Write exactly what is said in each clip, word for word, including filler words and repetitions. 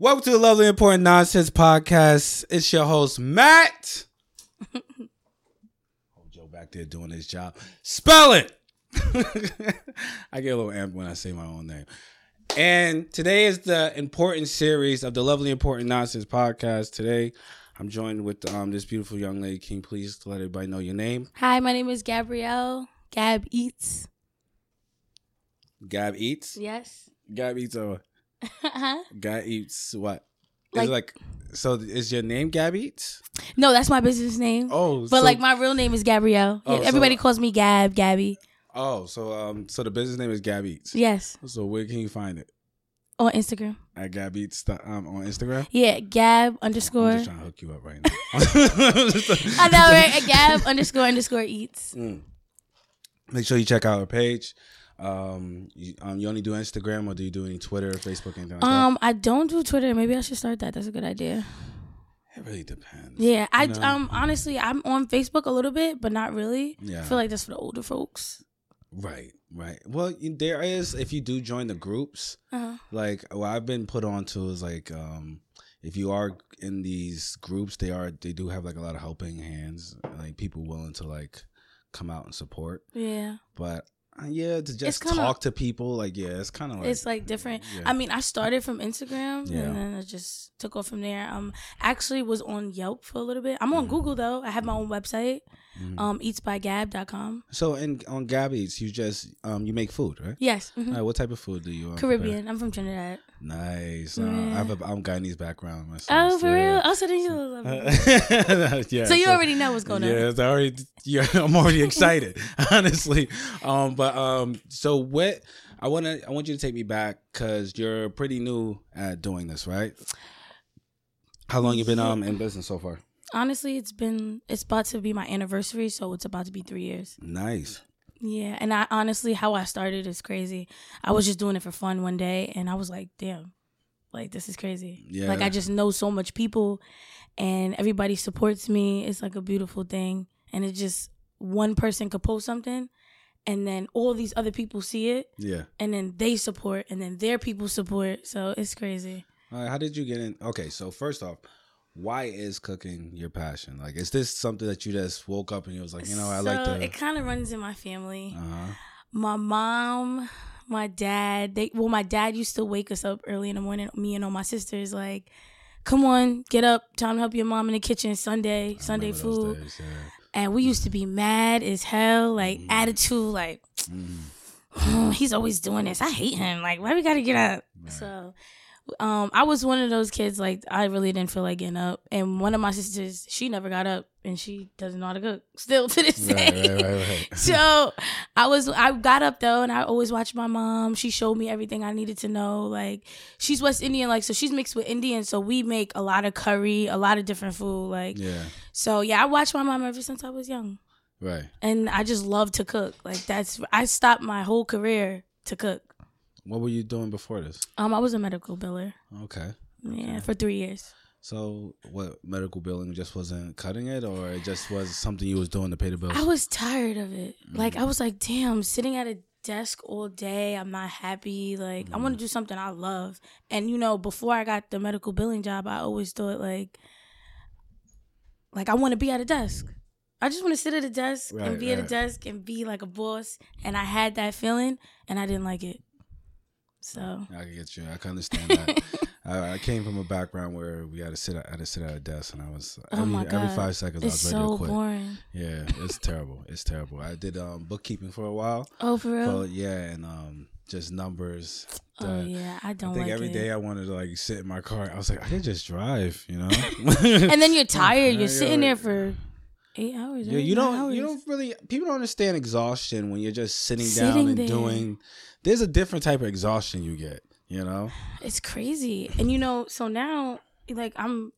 Welcome to the Lovely Important Nonsense Podcast. It's your host, Matt. Oh, Joe back there doing his job. Spell it. I get a little amped when I say my own name. And today is the important series of the Lovely Important Nonsense Podcast. Today, I'm joined with um, this beautiful young lady. Can you please let everybody know your name? Hi, my name is Gabrielle. Gab Eats. Gab Eats? Yes. Gab Eats over. Uh-huh. Gab Eats what? Like, it's like, so is your name Gab Eats? No, that's my business name. Oh, but so, like my real name is Gabrielle. Oh, everybody so, calls me Gab, Gabby. Oh, so um, so the business name is Gab Eats. Yes. So where can you find it? On Instagram. At Gab Eats um, on Instagram. Yeah, Gab underscore. I'm just trying to hook you up right now. I know, right? At Gab underscore underscore Eats. Mm. Make sure you check out our page. Um you, um, you only do Instagram, or do you do any Twitter or Facebook, anything like um, that? I don't do Twitter. Maybe I should start that. That's a good idea. It really depends. Yeah, I you know? um honestly, I'm on Facebook a little bit, but not really. Yeah, I feel like that's for the older folks. Right, right. Well, there is, if you do join the groups, uh-huh. like what I've been put on to is like um if you are in these groups, they are they do have like a lot of helping hands, like people willing to like come out and support. Yeah, but. Yeah, to just kinda, talk to people, like, yeah, it's kind of like... It's, like, different. Yeah. I mean, I started from Instagram, yeah. and then I just took off from there. Um, actually was on Yelp for a little bit. I'm mm-hmm. on Google, though. I have my own website, mm-hmm. um, eats by gab dot com. So, and on Gab Eats, you just, um, you make food, right? Yes. Mm-hmm. All right, what type of food do you... Um, Caribbean. Prepare? I'm from Trinidad. Nice. Yeah. Uh, I have a, I'm Guyanese background myself. Oh, for so. real? Oh, so then you love it. yeah, so you so, already know what's going yeah, on. Yeah, it's already, yeah, I'm already excited, honestly. Um, but... But um, so what? I want to. I want you to take me back because you're pretty new at doing this, right? How long you been um in business so far? Honestly, it's been it's about to be my anniversary, so it's about to be three years. Nice. Yeah, and I honestly, how I started is crazy. I was just doing it for fun one day, and I was like, damn, like this is crazy. Yeah. Like I just know so much people, and everybody supports me. It's like a beautiful thing, and it just one person could post something. And then all these other people see it. Yeah. And then they support. And then their people support. So it's crazy. All right, how did you get in? Okay, so first off, why is cooking your passion? Like, is this something that you just woke up and you was like, you know, I so like to... It kind of runs in my family. Uh-huh. My mom, my dad, they well, my dad used to wake us up early in the morning. Me and all my sisters, like, come on, get up. Time to help your mom in the kitchen. Sunday, I Sunday food. Days, yeah. And we used to be mad as hell, like mm. attitude, like mm. oh, he's always doing this. I hate him. Like, why we gotta get up? Right. So, um, I was one of those kids. Like, I really didn't feel like getting up. And one of my sisters, she never got up, and she doesn't know how to cook still to this right, day. Right, right, right. So, I was I got up though, and I always watched my mom. She showed me everything I needed to know. Like, she's West Indian, like so she's mixed with Indian, so we make a lot of curry, a lot of different food. Like, yeah. So, yeah, I watched my mom ever since I was young. Right. And I just love to cook. Like, that's, I stopped my whole career to cook. What were you doing before this? Um, I was a medical biller. Okay. Yeah, for three years. So, what, medical billing just wasn't cutting it, or it just was something you was doing to pay the bills? I was tired of it. Mm-hmm. Like, I was like, damn, sitting at a desk all day, I'm not happy. Like, mm-hmm. I want to do something I love. And, you know, before I got the medical billing job, I always thought, like... Like, I want to be at a desk. I just want to sit at a desk right, and be right. at a desk and be like a boss. And I had that feeling, and I didn't like it. So I can get you. I can understand that. I, I came from a background where we had to sit. I had to sit at a desk, and I was oh every, my God. every five seconds it's I was ready so to quit. Boring. Yeah, it's terrible. It's terrible. I did um, bookkeeping for a while. Oh, for real? But, yeah, and um, just numbers. The, oh yeah, I don't. I think like every it. day I wanted to like sit in my car. I was like, I could just drive, you know. And then you're tired. You're yeah, sitting there for eight hours. Yeah, you don't. Hours. You don't really. People don't understand exhaustion when you're just sitting, sitting down and there. doing. There's a different type of exhaustion you get. You know, it's crazy. And you know, so now, like I'm,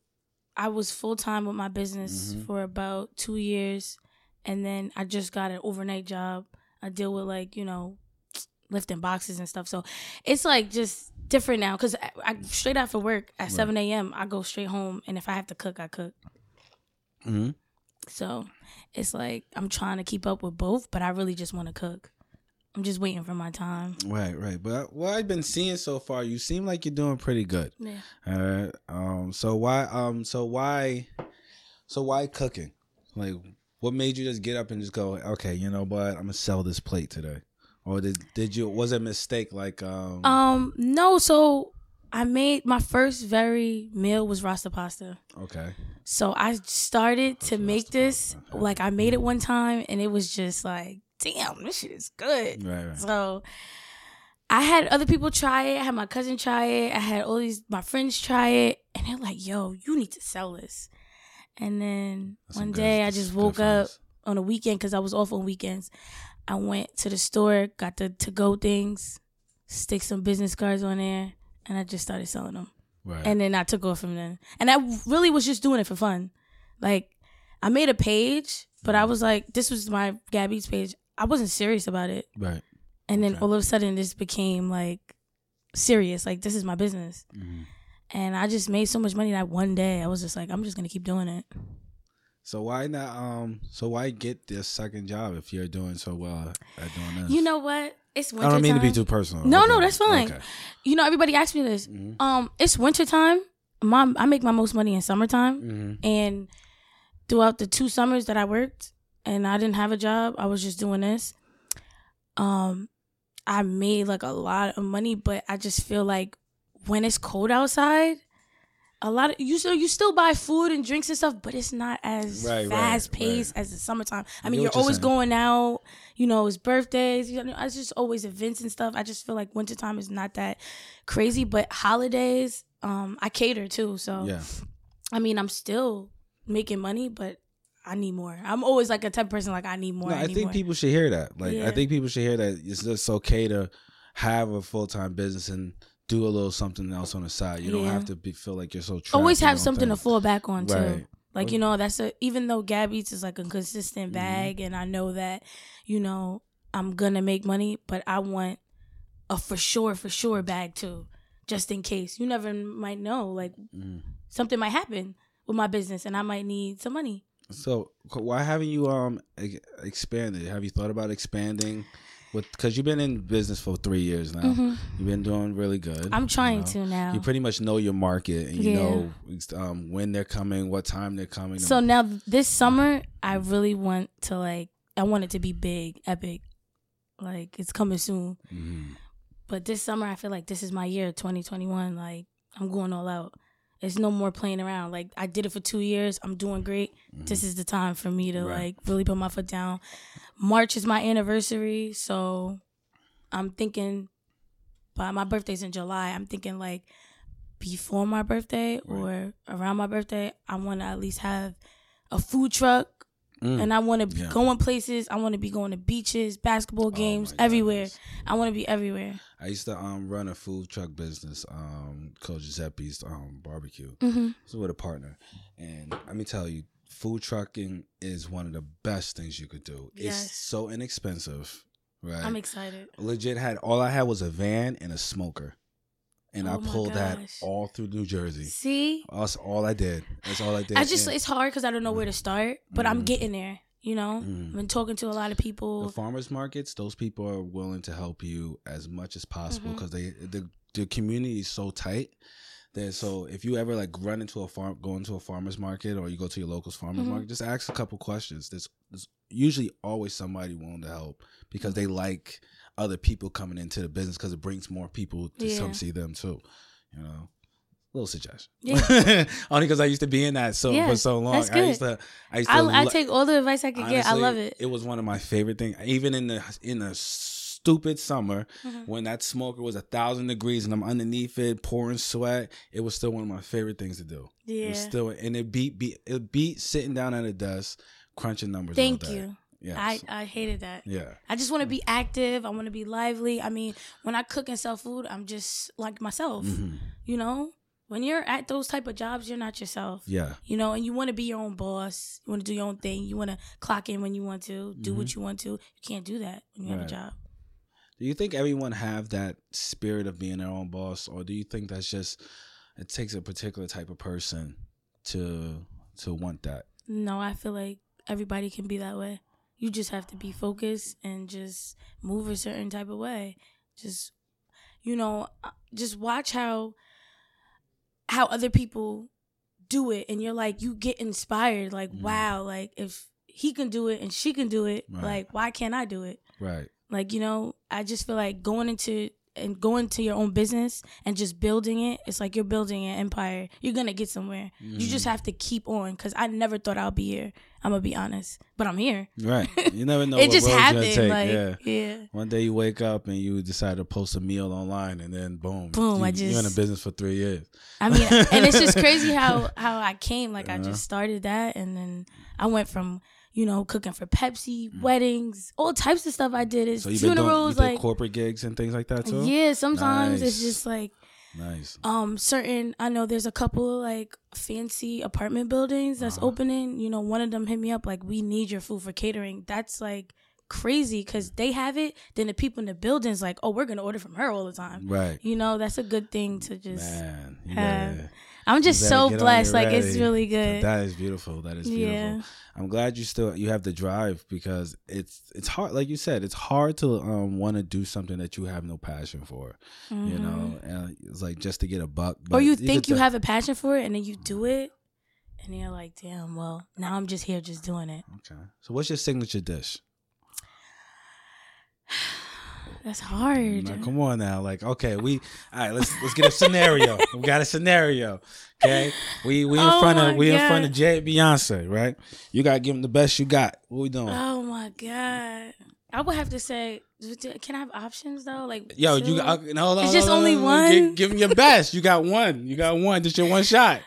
I was full time with my business mm-hmm. for about two years, and then I just got an overnight job. I deal with like you know. lifting boxes and stuff, so it's like just different now because I, I straight out for work at right. seven a.m. I go straight home, and if I have to cook, I cook. Mm-hmm. So it's like I'm trying to keep up with both, but I really just want to cook. I'm just waiting for my time. Right, right. But what I've been seeing so far, you seem like you're doing pretty good. Yeah. All right. Um. So why? Um. So why? So why cooking? Like, what made you just get up and just go, okay, you know what? I'm gonna sell this plate today. Or did did you? Was it a mistake? Like, um. Um. No. So I made my first very meal was rasta pasta. Okay. So I started to make this. Okay. Like I made it one time, and it was just like, damn, this shit is good. Right, right. So I had other people try it. I had my cousin try it. I had all these, my friends try it. And they're like, yo, you need to sell this. And then That's one good, day I just woke up on a weekend because I was off on weekends. I went to the store, got the to-go things, stick some business cards on there, and I just started selling them. Right. And then I took off from then. And I really was just doing it for fun. Like, I made a page, but I was like, this was my Gabby's page. I wasn't serious about it. Right. And then okay. all of a sudden this became like serious. Like this is my business. Mm-hmm. And I just made so much money that one day I was just like, I'm just going to keep doing it. So why not? Um, so why get this second job if you're doing so well at doing this? You know what? It's winter time. I don't mean time. to be too personal. No, okay. no, that's fine. Okay. You know, everybody asks me this. Mm-hmm. Um, it's winter time. Mom, I make my most money in summertime. Mm-hmm. And throughout the two summers that I worked, and I didn't have a job. I was just doing this. Um, I made like a lot of money, but I just feel like when it's cold outside, a lot of you still you still buy food and drinks and stuff, but it's not as right, fast right, paced right. as the summertime. I mean, you're always saying. going out. You know, it's birthdays. You know, it's just always events and stuff. I just feel like wintertime is not that crazy, but holidays. Um, I cater too, so yeah. I mean, I'm still making money, but I need more. I'm always like a type of person like I need more. No, I, I need think more. people should hear that. Like yeah. I think people should hear that it's just okay to have a full time business and do a little something else on the side. You yeah. don't have to be, feel like you're so trapped. Always have something thing. to fall back on too. Right. Like you know that's a even though Gabby's is like a consistent bag, mm-hmm. and I know that you know I'm gonna make money, but I want a for sure for sure bag too, just in case. You never might know like mm. something might happen with my business and I might need some money. So why haven't you um expanded? Have you thought about expanding? With because you've been in business for three years now. Mm-hmm. You've been doing really good. I'm trying you know. to now. You pretty much know your market and you yeah. know um, when they're coming, what time they're coming. So now this summer, I really want to like I want it to be big, epic, like it's coming soon. Mm-hmm. But this summer, I feel like this is my year, twenty twenty-one. Like I'm going all out. It's no more playing around. Like, I did it for two years. I'm doing great. Mm-hmm. This is the time for me to, right. like, really put my foot down. March is my anniversary, so I'm thinking, by my birthday's in July, I'm thinking, like, before my birthday right. or around my birthday, I want to at least have a food truck, mm. and I want to be yeah. going places. I want to be going to beaches, basketball games, oh everywhere. Goodness. I want to be everywhere. I used to um, run a food truck business um, called Giuseppe's um, Barbecue. Mm-hmm. This is with a partner. And let me tell you, food trucking is one of the best things you could do. Yes. It's so inexpensive, right? I'm excited. Legit had, all I had was a van and a smoker. And oh I pulled that all through New Jersey. See? That's all I did. That's all I did. I just, and it's hard because I don't know where to start, but mm-hmm. I'm getting there. You know, mm. I've been talking to a lot of people. The farmers markets, those people are willing to help you as much as possible because mm-hmm. they the the community is so tight. That so if you ever like run into a farm, go into a farmers market, or you go to your local farmers mm-hmm. market, just ask a couple questions. There's, there's usually always somebody willing to help because mm-hmm. they like other people coming into the business because it brings more people to yeah. come see them too. You know. Little suggestion, yeah. Only because I used to be in that so yeah, for so long. That's good. I used to, I used to. I, lo- I take all the advice I could honestly, get. I love it. It was one of my favorite things, even in the in the stupid summer mm-hmm. when that smoker was a thousand degrees and I'm underneath it pouring sweat. It was still one of my favorite things to do. Yeah, it was still, and it beat beat it beat sitting down at a desk crunching numbers. Thank all day. you. Yes. I, I hated that. Yeah. I just want to be active. I want to be lively. I mean, when I cook and sell food, I'm just like myself. Mm-hmm. You know. When you're at those type of jobs, you're not yourself. Yeah. You know, and you want to be your own boss. You want to do your own thing. You want to clock in when you want to, do mm-hmm. what you want to. You can't do that when you right. have a job. Do you think everyone have that spirit of being their own boss, or do you think that's just, it takes a particular type of person to to want that? No, I feel like everybody can be that way. you just have to be focused and just move a certain type of way. Just, you know, just watch how how other people do it, and you're like, you get inspired, like, mm. wow, like, if he can do it and she can do it, right. like, why can't I do it? Right. Like, you know, I just feel like going into and going to your own business and just building it, it's like you're building an empire. You're going to get somewhere. Mm. You just have to keep on, because I never thought I'll be here. I'm going to be honest. But I'm here. Right. You never know it what just happened. Take. Like, yeah. yeah. One day you wake up and you decide to post a meal online, and then boom. Boom. You, I just, you're in a business for three years. I mean, and it's just crazy how, how I came. Like, uh-huh. I just started that, and then I went from... You know, cooking for Pepsi, mm. weddings, all types of stuff I did. It's so you've funerals, been doing, you like corporate gigs and things like that too. Yeah, sometimes nice. It's just like, nice. Um, certain. I know there's a couple like fancy apartment buildings that's uh-huh. opening. You know, one of them hit me up like, "We need your food for catering." That's like crazy, because they have it. Then the people in the building's like, "Oh, we're gonna order from her all the time." Right. You know, that's a good thing to just Man, have. Better. I'm just so blessed. Like, ready. It's really good. That is beautiful. That is beautiful. Yeah. I'm glad you still you have the drive, because it's it's hard. Like you said, it's hard to um want to do something that you have no passion for. Mm-hmm. You know, and it's like just to get a buck. Or you, you think you th- have a passion for it, and then you do it, and you're like, damn. Well, now I'm just here, just doing it. Okay. So, what's your signature dish? That's hard. Now, come on now. Like, okay, we all right, let's let's get a scenario. We got a scenario. Okay. We we oh in front of we God. in front of Jay Beyonce, right? You gotta give him the best you got. What we doing? Oh my God. I would have to say, can I have options though? Like, yo, two? you got no, hold on. It's just hold on, only one. Give, give him your best. You got one. You got one. Just your one shot.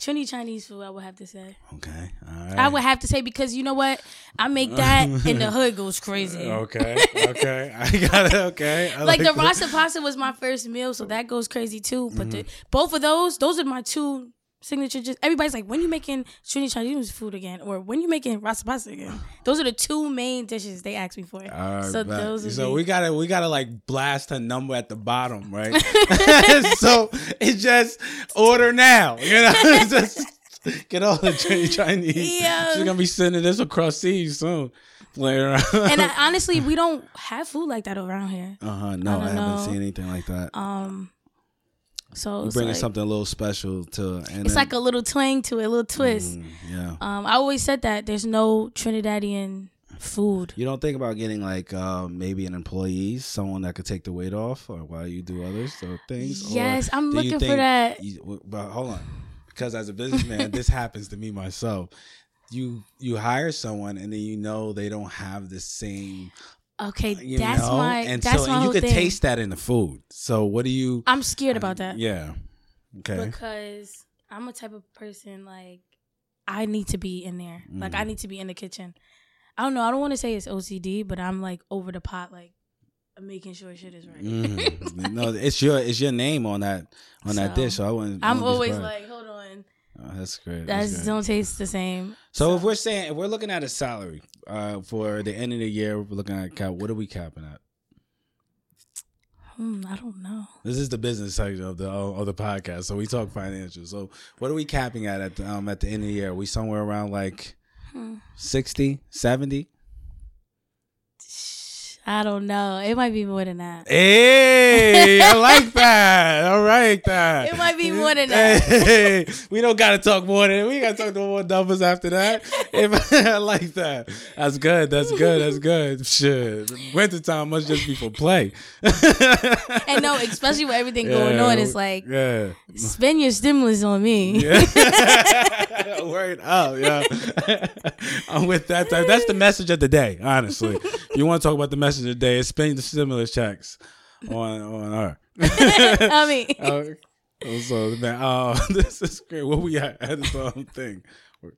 Trini Chinese food, I would have to say. Okay, all right. I would have to say, because you know what? I make that and the hood goes crazy. Okay, okay. I got it, okay. I like, like the rasta pasta was my first meal, so that goes crazy too. But mm-hmm. the, both of those, those are my two signature. Just, everybody's like, when you making Trini Chinese food again? Or when you making rasta pasta again? Those are the two main dishes they asked me for. All right, so right. those are So me. we gotta we gotta like blast her number at the bottom, right? So it's just order now, you know. It's just get all the Trini Chinese. Yeah. She's gonna be sending this across seas soon. Playing around. And I, honestly, we don't have food like that around here. Uh huh. No, I, I haven't know. seen anything like that. Um So You're bringing like, something a little special to, and it's then, like a little twang to it, a little twist. Mm, yeah. Um, I always said that there's no Trinidadian food. You don't think about getting like uh, maybe an employee, someone that could take the weight off, or while you do other things. Yes, or I'm looking think, for that. You, but hold on, because as a businessman, this happens to me myself. You you hire someone, and then you know they don't have the same. Okay, you that's know? my and that's so my and you whole can thing. Taste that in the food. So what do you? I'm scared about that. Yeah. Okay. Because I'm a type of person, like, I need to be in there. Mm. Like, I need to be in the kitchen. I don't know. I don't want to say it's O C D, but I'm like over the pot, like making sure shit is right. Mm. Like, no, it's your it's your name on that on so, that dish. So I wouldn't. I'm always like, hold on. Oh, that's great. That's, that's great. Don't taste the same. So, so if we're saying if we're looking at a salary uh, for the end of the year, we're looking at cap. What are we capping at? Hmm, I don't know. This is the business section of the of the podcast, so we talk financial. So what are we capping at at the, um, at the end of the year? Are we somewhere around like hmm. sixty, seventy? I don't know. It might be more than that. Hey, I like that. I like that. It might be more than that. Hey, we don't got to talk more than we got to talk more numbers after that. If, I like that. That's good. That's good. That's good. Shit, wintertime must just be for play. And no, especially with everything yeah, going on, it's like yeah. spend your stimulus on me. Yeah. Word up, yo. I'm with that type. That's the message of the day. Honestly, you want to talk about the message today is spending the stimulus checks on on her. I mean, uh, so man, uh, this is great. What we at? That's the whole thing. We're,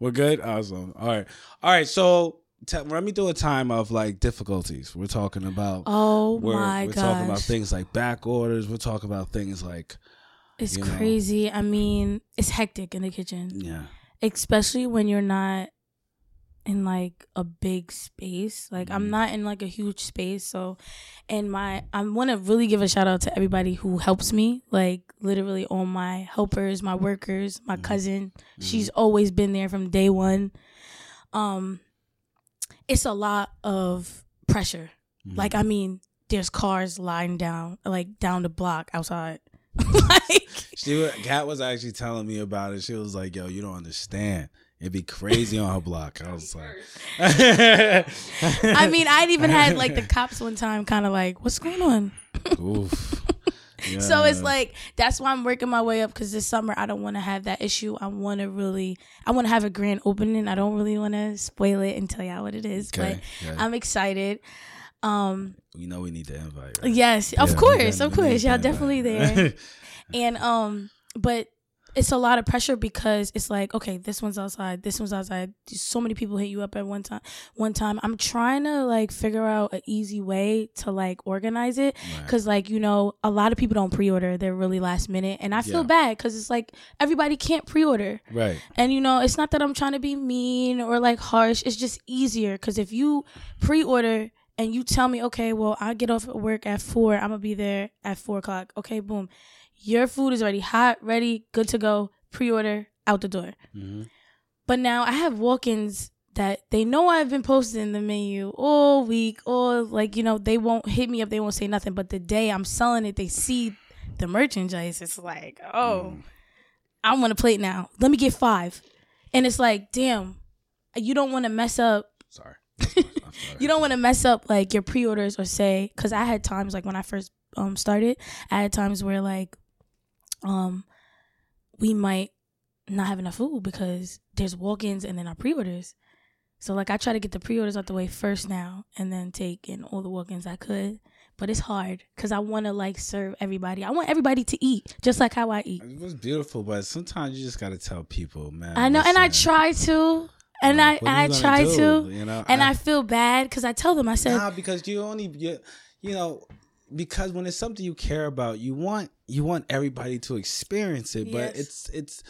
we're good. Awesome. All right. All right. So t- let me do a time of like difficulties. We're talking about. Oh we're, my god. We're gosh. talking about things like back orders. We're talking about things like. It's crazy. Know. I mean, it's hectic in the kitchen. Yeah. Especially when you're not. In like a big space, like I'm not in like a huge space, so and my I want to really give a shout out to everybody who helps me, like literally all my helpers, my workers, my cousin. Mm-hmm. She's always been there from day one. um, it's a lot of pressure. Mm-hmm. Like, I mean, there's cars lying down, like down the block outside. Like, she Kat was actually telling me about it. She was like, "Yo, you don't understand. It'd be crazy on her block." I was like, I mean, I'd even had like the cops one time, kind of like, "What's going on?" Oof. Yeah. So it's like, that's why I'm working my way up, because this summer I don't want to have that issue. I want to really, I want to have a grand opening. I don't really want to spoil it and tell y'all what it is, okay, but okay. I'm excited. Um, you know, we need to invite. Right? Yes, yeah, of course, of course, y'all definitely there. And um, but it's a lot of pressure, because it's like, okay, this one's outside, this one's outside. So many people hit you up at one time. One time, I'm trying to like figure out an easy way to like organize it, because right. like, you know, a lot of people don't pre-order; they're really last minute, and I feel yeah. bad, because it's like everybody can't pre-order, right? And you know, it's not that I'm trying to be mean or like harsh. It's just easier, because if you pre-order. And you tell me, okay, well, I get off work at four. I'm going to be there at four o'clock. Okay, boom. Your food is already hot, ready, good to go. Pre-order, out the door. Mm-hmm. But now I have walk-ins that they know I've been posting the menu all week. Or, like, you know, they won't hit me up. They won't say nothing. But the day I'm selling it, they see the merchandise. It's like, oh, mm. I want a plate now. Let me get five. And it's like, damn, you don't want to mess up. Sorry. You don't want to mess up like your pre-orders, or say, because I had times like when I first um started, I had times where like um we might not have enough food because there's walk-ins and then our pre-orders. So like I try to get the pre-orders out the way first now, and then take in all the walk-ins I could. But it's hard, because I want to like serve everybody. I want everybody to eat just like how I eat. It was beautiful, but sometimes you just got to tell people, man. I know, listen. And I try to. And like, I and I try do? to, you know, and I, I feel bad, because I tell them, I said, nah, because you only, you, you know, because when it's something you care about, you want you want everybody to experience it, yes. But it's it's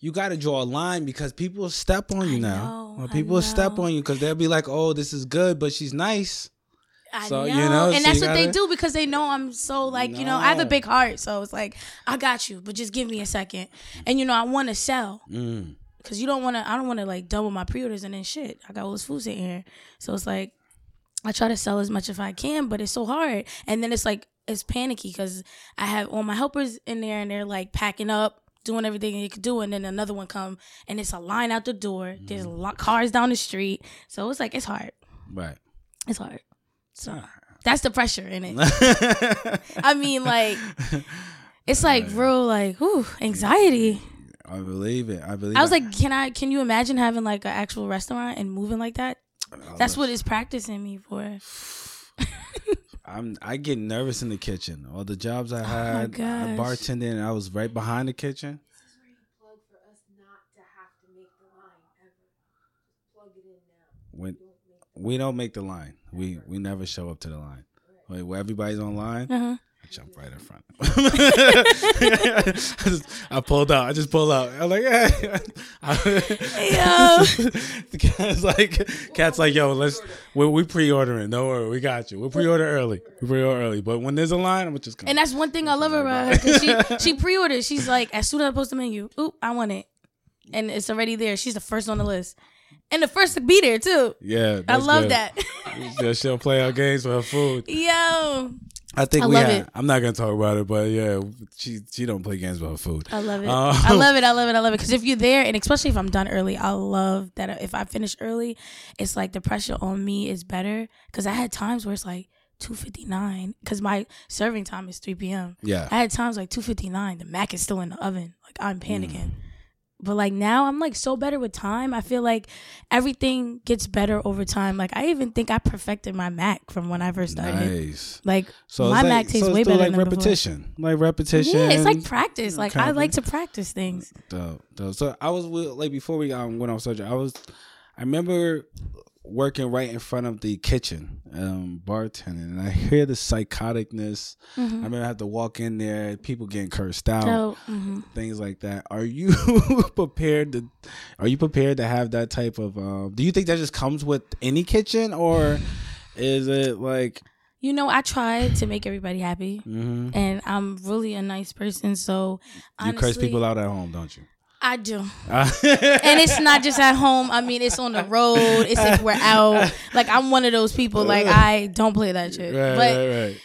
you got to draw a line, because people step on you I now. Know, people step on you, because they'll be like, oh, this is good, but she's nice. I so, know. You know, and so that's what gotta, they do, because they know I'm so like, no. you know, I have a big heart, so it's like, I got you, but just give me a second, and you know, I want to sell. Mm. Cause you don't want to, I don't want to like double my pre-orders and then shit. I got all this food sitting here, so it's like I try to sell as much if I can, but it's so hard. And then it's like it's panicky, cause I have all my helpers in there, and they're like packing up, doing everything they could do, and then another one come, and it's a line out the door. Mm. There's a lot cars down the street, so it's like it's hard. Right. It's hard. So that's the pressure in it. I mean, like it's like real, like whew, anxiety. I believe it. I believe. I was it. like, can I? Can you imagine having like an actual restaurant and moving like that? That's what it's practicing me for. I'm. I get nervous in the kitchen. All the jobs I had, oh I bartended, and I was right behind the kitchen. This is where you plug for us not to have to make the line ever. Plug it in now. When we don't make the line, we we never show up to the line. Wait, where everybody's online. Uh huh. Jump right in front of him. I, just, I pulled out. I just pulled out. I'm like, hey. Yo. The cat's like, cat's like, yo, let's, we're, we're pre-ordering. Don't worry. We got you. We'll pre-order early. We pre-order early. But when there's a line, I'm just going. And that's one thing I love about her, because she, she pre-orders. She's like, as soon as I post the menu, oop, I want it. And it's already there. She's the first on the list. And the first to be there, too. Yeah. I love good. that. She'll play our games with her food. Yo. I think I we love had, it. I'm not gonna talk about it, but yeah, she she don't play games about food. I love it. Um, I love it. I love it. I love it. Because if you're there, and especially if I'm done early, I love that. If I finish early, it's like the pressure on me is better. Because I had times where it's like two fifty-nine. Because my serving time is three p.m. Yeah. I had times like two fifty-nine. The Mac is still in the oven. Like I'm panicking. Mm. But like now, I'm like so better with time. I feel like everything gets better over time. Like I even think I perfected my Mac from when I first started. Nice. Like so my like, Mac tastes so way better like than repetition. Before. Like repetition. Yeah, it's like practice. Like I like to practice things. Dope, dope. So I was with, like before we um went on surgery, I was, I remember working right in front of the kitchen, um, bartending, and I hear the psychoticness. Mm-hmm. I remember I had to walk in there, people getting cursed out, oh, mm-hmm. things like that. Are you prepared to? Are you prepared to have that type of? Um, do you think that just comes with any kitchen, or is it like? You know, I try to make everybody happy, mm-hmm. and I'm really a nice person. So honestly, you curse people out at home, don't you? I do. Uh, and it's not just at home. I mean, it's on the road. It's if we're out. Like, I'm one of those people. Like, I don't play that shit. Right, but right,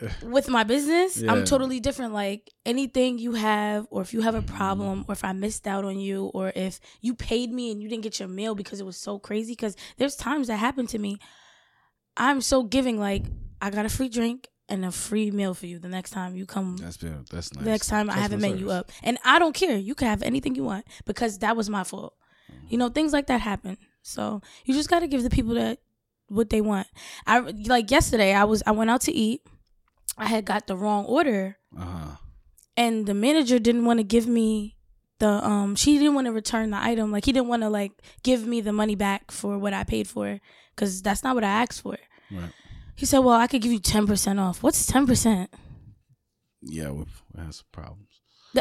right. With my business, yeah. I'm totally different. Like, anything you have, or if you have a problem, or if I missed out on you, or if you paid me and you didn't get your meal because it was so crazy. Because there's times that happened to me. I'm so giving. Like, I got a free drink and a free meal for you the next time you come. That's been, that's nice. The next time Customer I haven't met you up. And I don't care. You can have anything you want because that was my fault. Mm-hmm. You know, things like that happen. So you just got to give the people that what they want. I like yesterday, I was I went out to eat. I had got the wrong order. Uh-huh. And the manager didn't want to give me the, um. she didn't want to return the item. Like, he didn't want to, like, give me the money back for what I paid for because that's not what I asked for. Right. He said, well, I could give you ten percent off. What's ten percent? Yeah, we have some problems.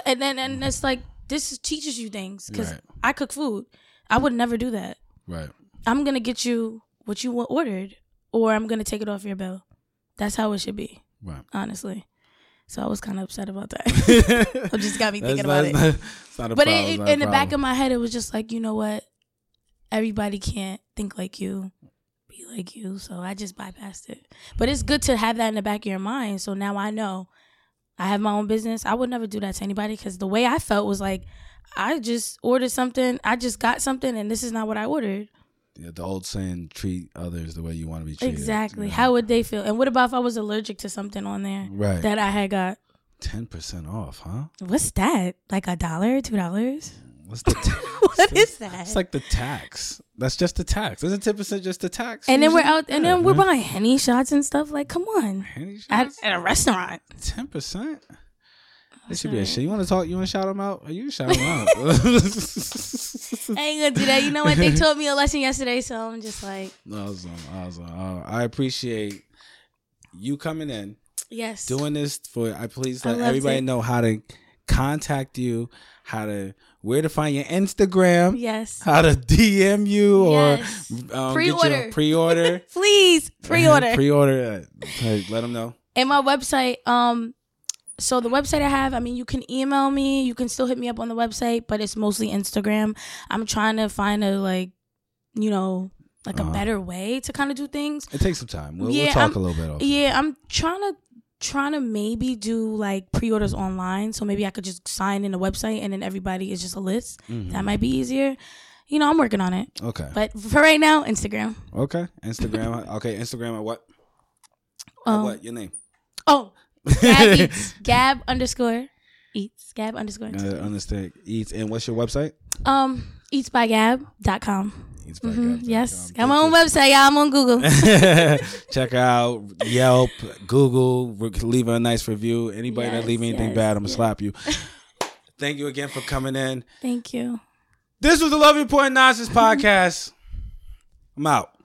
And then and, and it's like, this teaches you things because right. I cook food. I would never do that. Right. I'm going to get you what you ordered or I'm going to take it off your bill. That's how it should be. Right. Honestly. So I was kind of upset about that. It just got me thinking about it. Not, it's not a but problem, it, it, not in a the problem. Back of my head, it was just like, you know what? Everybody can't think like you. Like you, so I just bypassed it. But it's good to have that in the back of your mind. So now I know I have my own business. I would never do that to anybody because the way I felt was like I just ordered something, I just got something, and this is not what I ordered. Yeah, the old saying, treat others the way you want to be treated. Exactly. You know? How would they feel? And what about if I was allergic to something on there right. that I had got? ten percent off, huh? What's that? Like a dollar, two dollars? What's the t- what the, is that? It's like the tax. That's just the tax. Isn't ten percent just the tax? And then we're out, and then we're buying Henny shots and stuff. Like, come on, Henny shots? At, at a restaurant. Ten percent. This should be a shit. You want to talk? You want to shout them out? Or you can shout them out. I ain't gonna do that. You know what? They told me a lesson yesterday, so I'm just like. Awesome, awesome. Uh, I appreciate you coming in. Yes. Doing this for I please let I everybody it. know how to contact you, how to. Where to find your Instagram? Yes. How to D M you or yes. um, pre-order? Get your pre-order, please pre-order. pre-order. Hey, let them know. And my website. Um, so the website I have. I mean, you can email me. You can still hit me up on the website, but it's mostly Instagram. I'm trying to find a like, you know, like uh-huh. a better way to kind of do things. It takes some time. We'll, yeah, we'll talk I'm, a little bit. Over. Yeah, I'm trying to. Trying to maybe do like pre-orders online, so maybe I could just sign in the website and then everybody is just a list. Mm-hmm. That might be easier. You know, I'm working on it. Okay, but for right now, Instagram. Okay, Instagram. okay, Instagram. At what? Um, at what? Your name? Oh, Gab Eats. Gab underscore Eats. Gab underscore. Eats. Uh, understand Eats. And what's your website? Um, eats by gab dot com. Mm-hmm. Yes, I'm on website, y'all. I'm on Google. Check her out, Yelp, Google. Leave her a nice review. Anybody yes, that leave anything yes, bad, I'm yes. gonna slap you. Thank you again for coming in. Thank you. This was the Love Your Point Nonsense podcast. I'm out.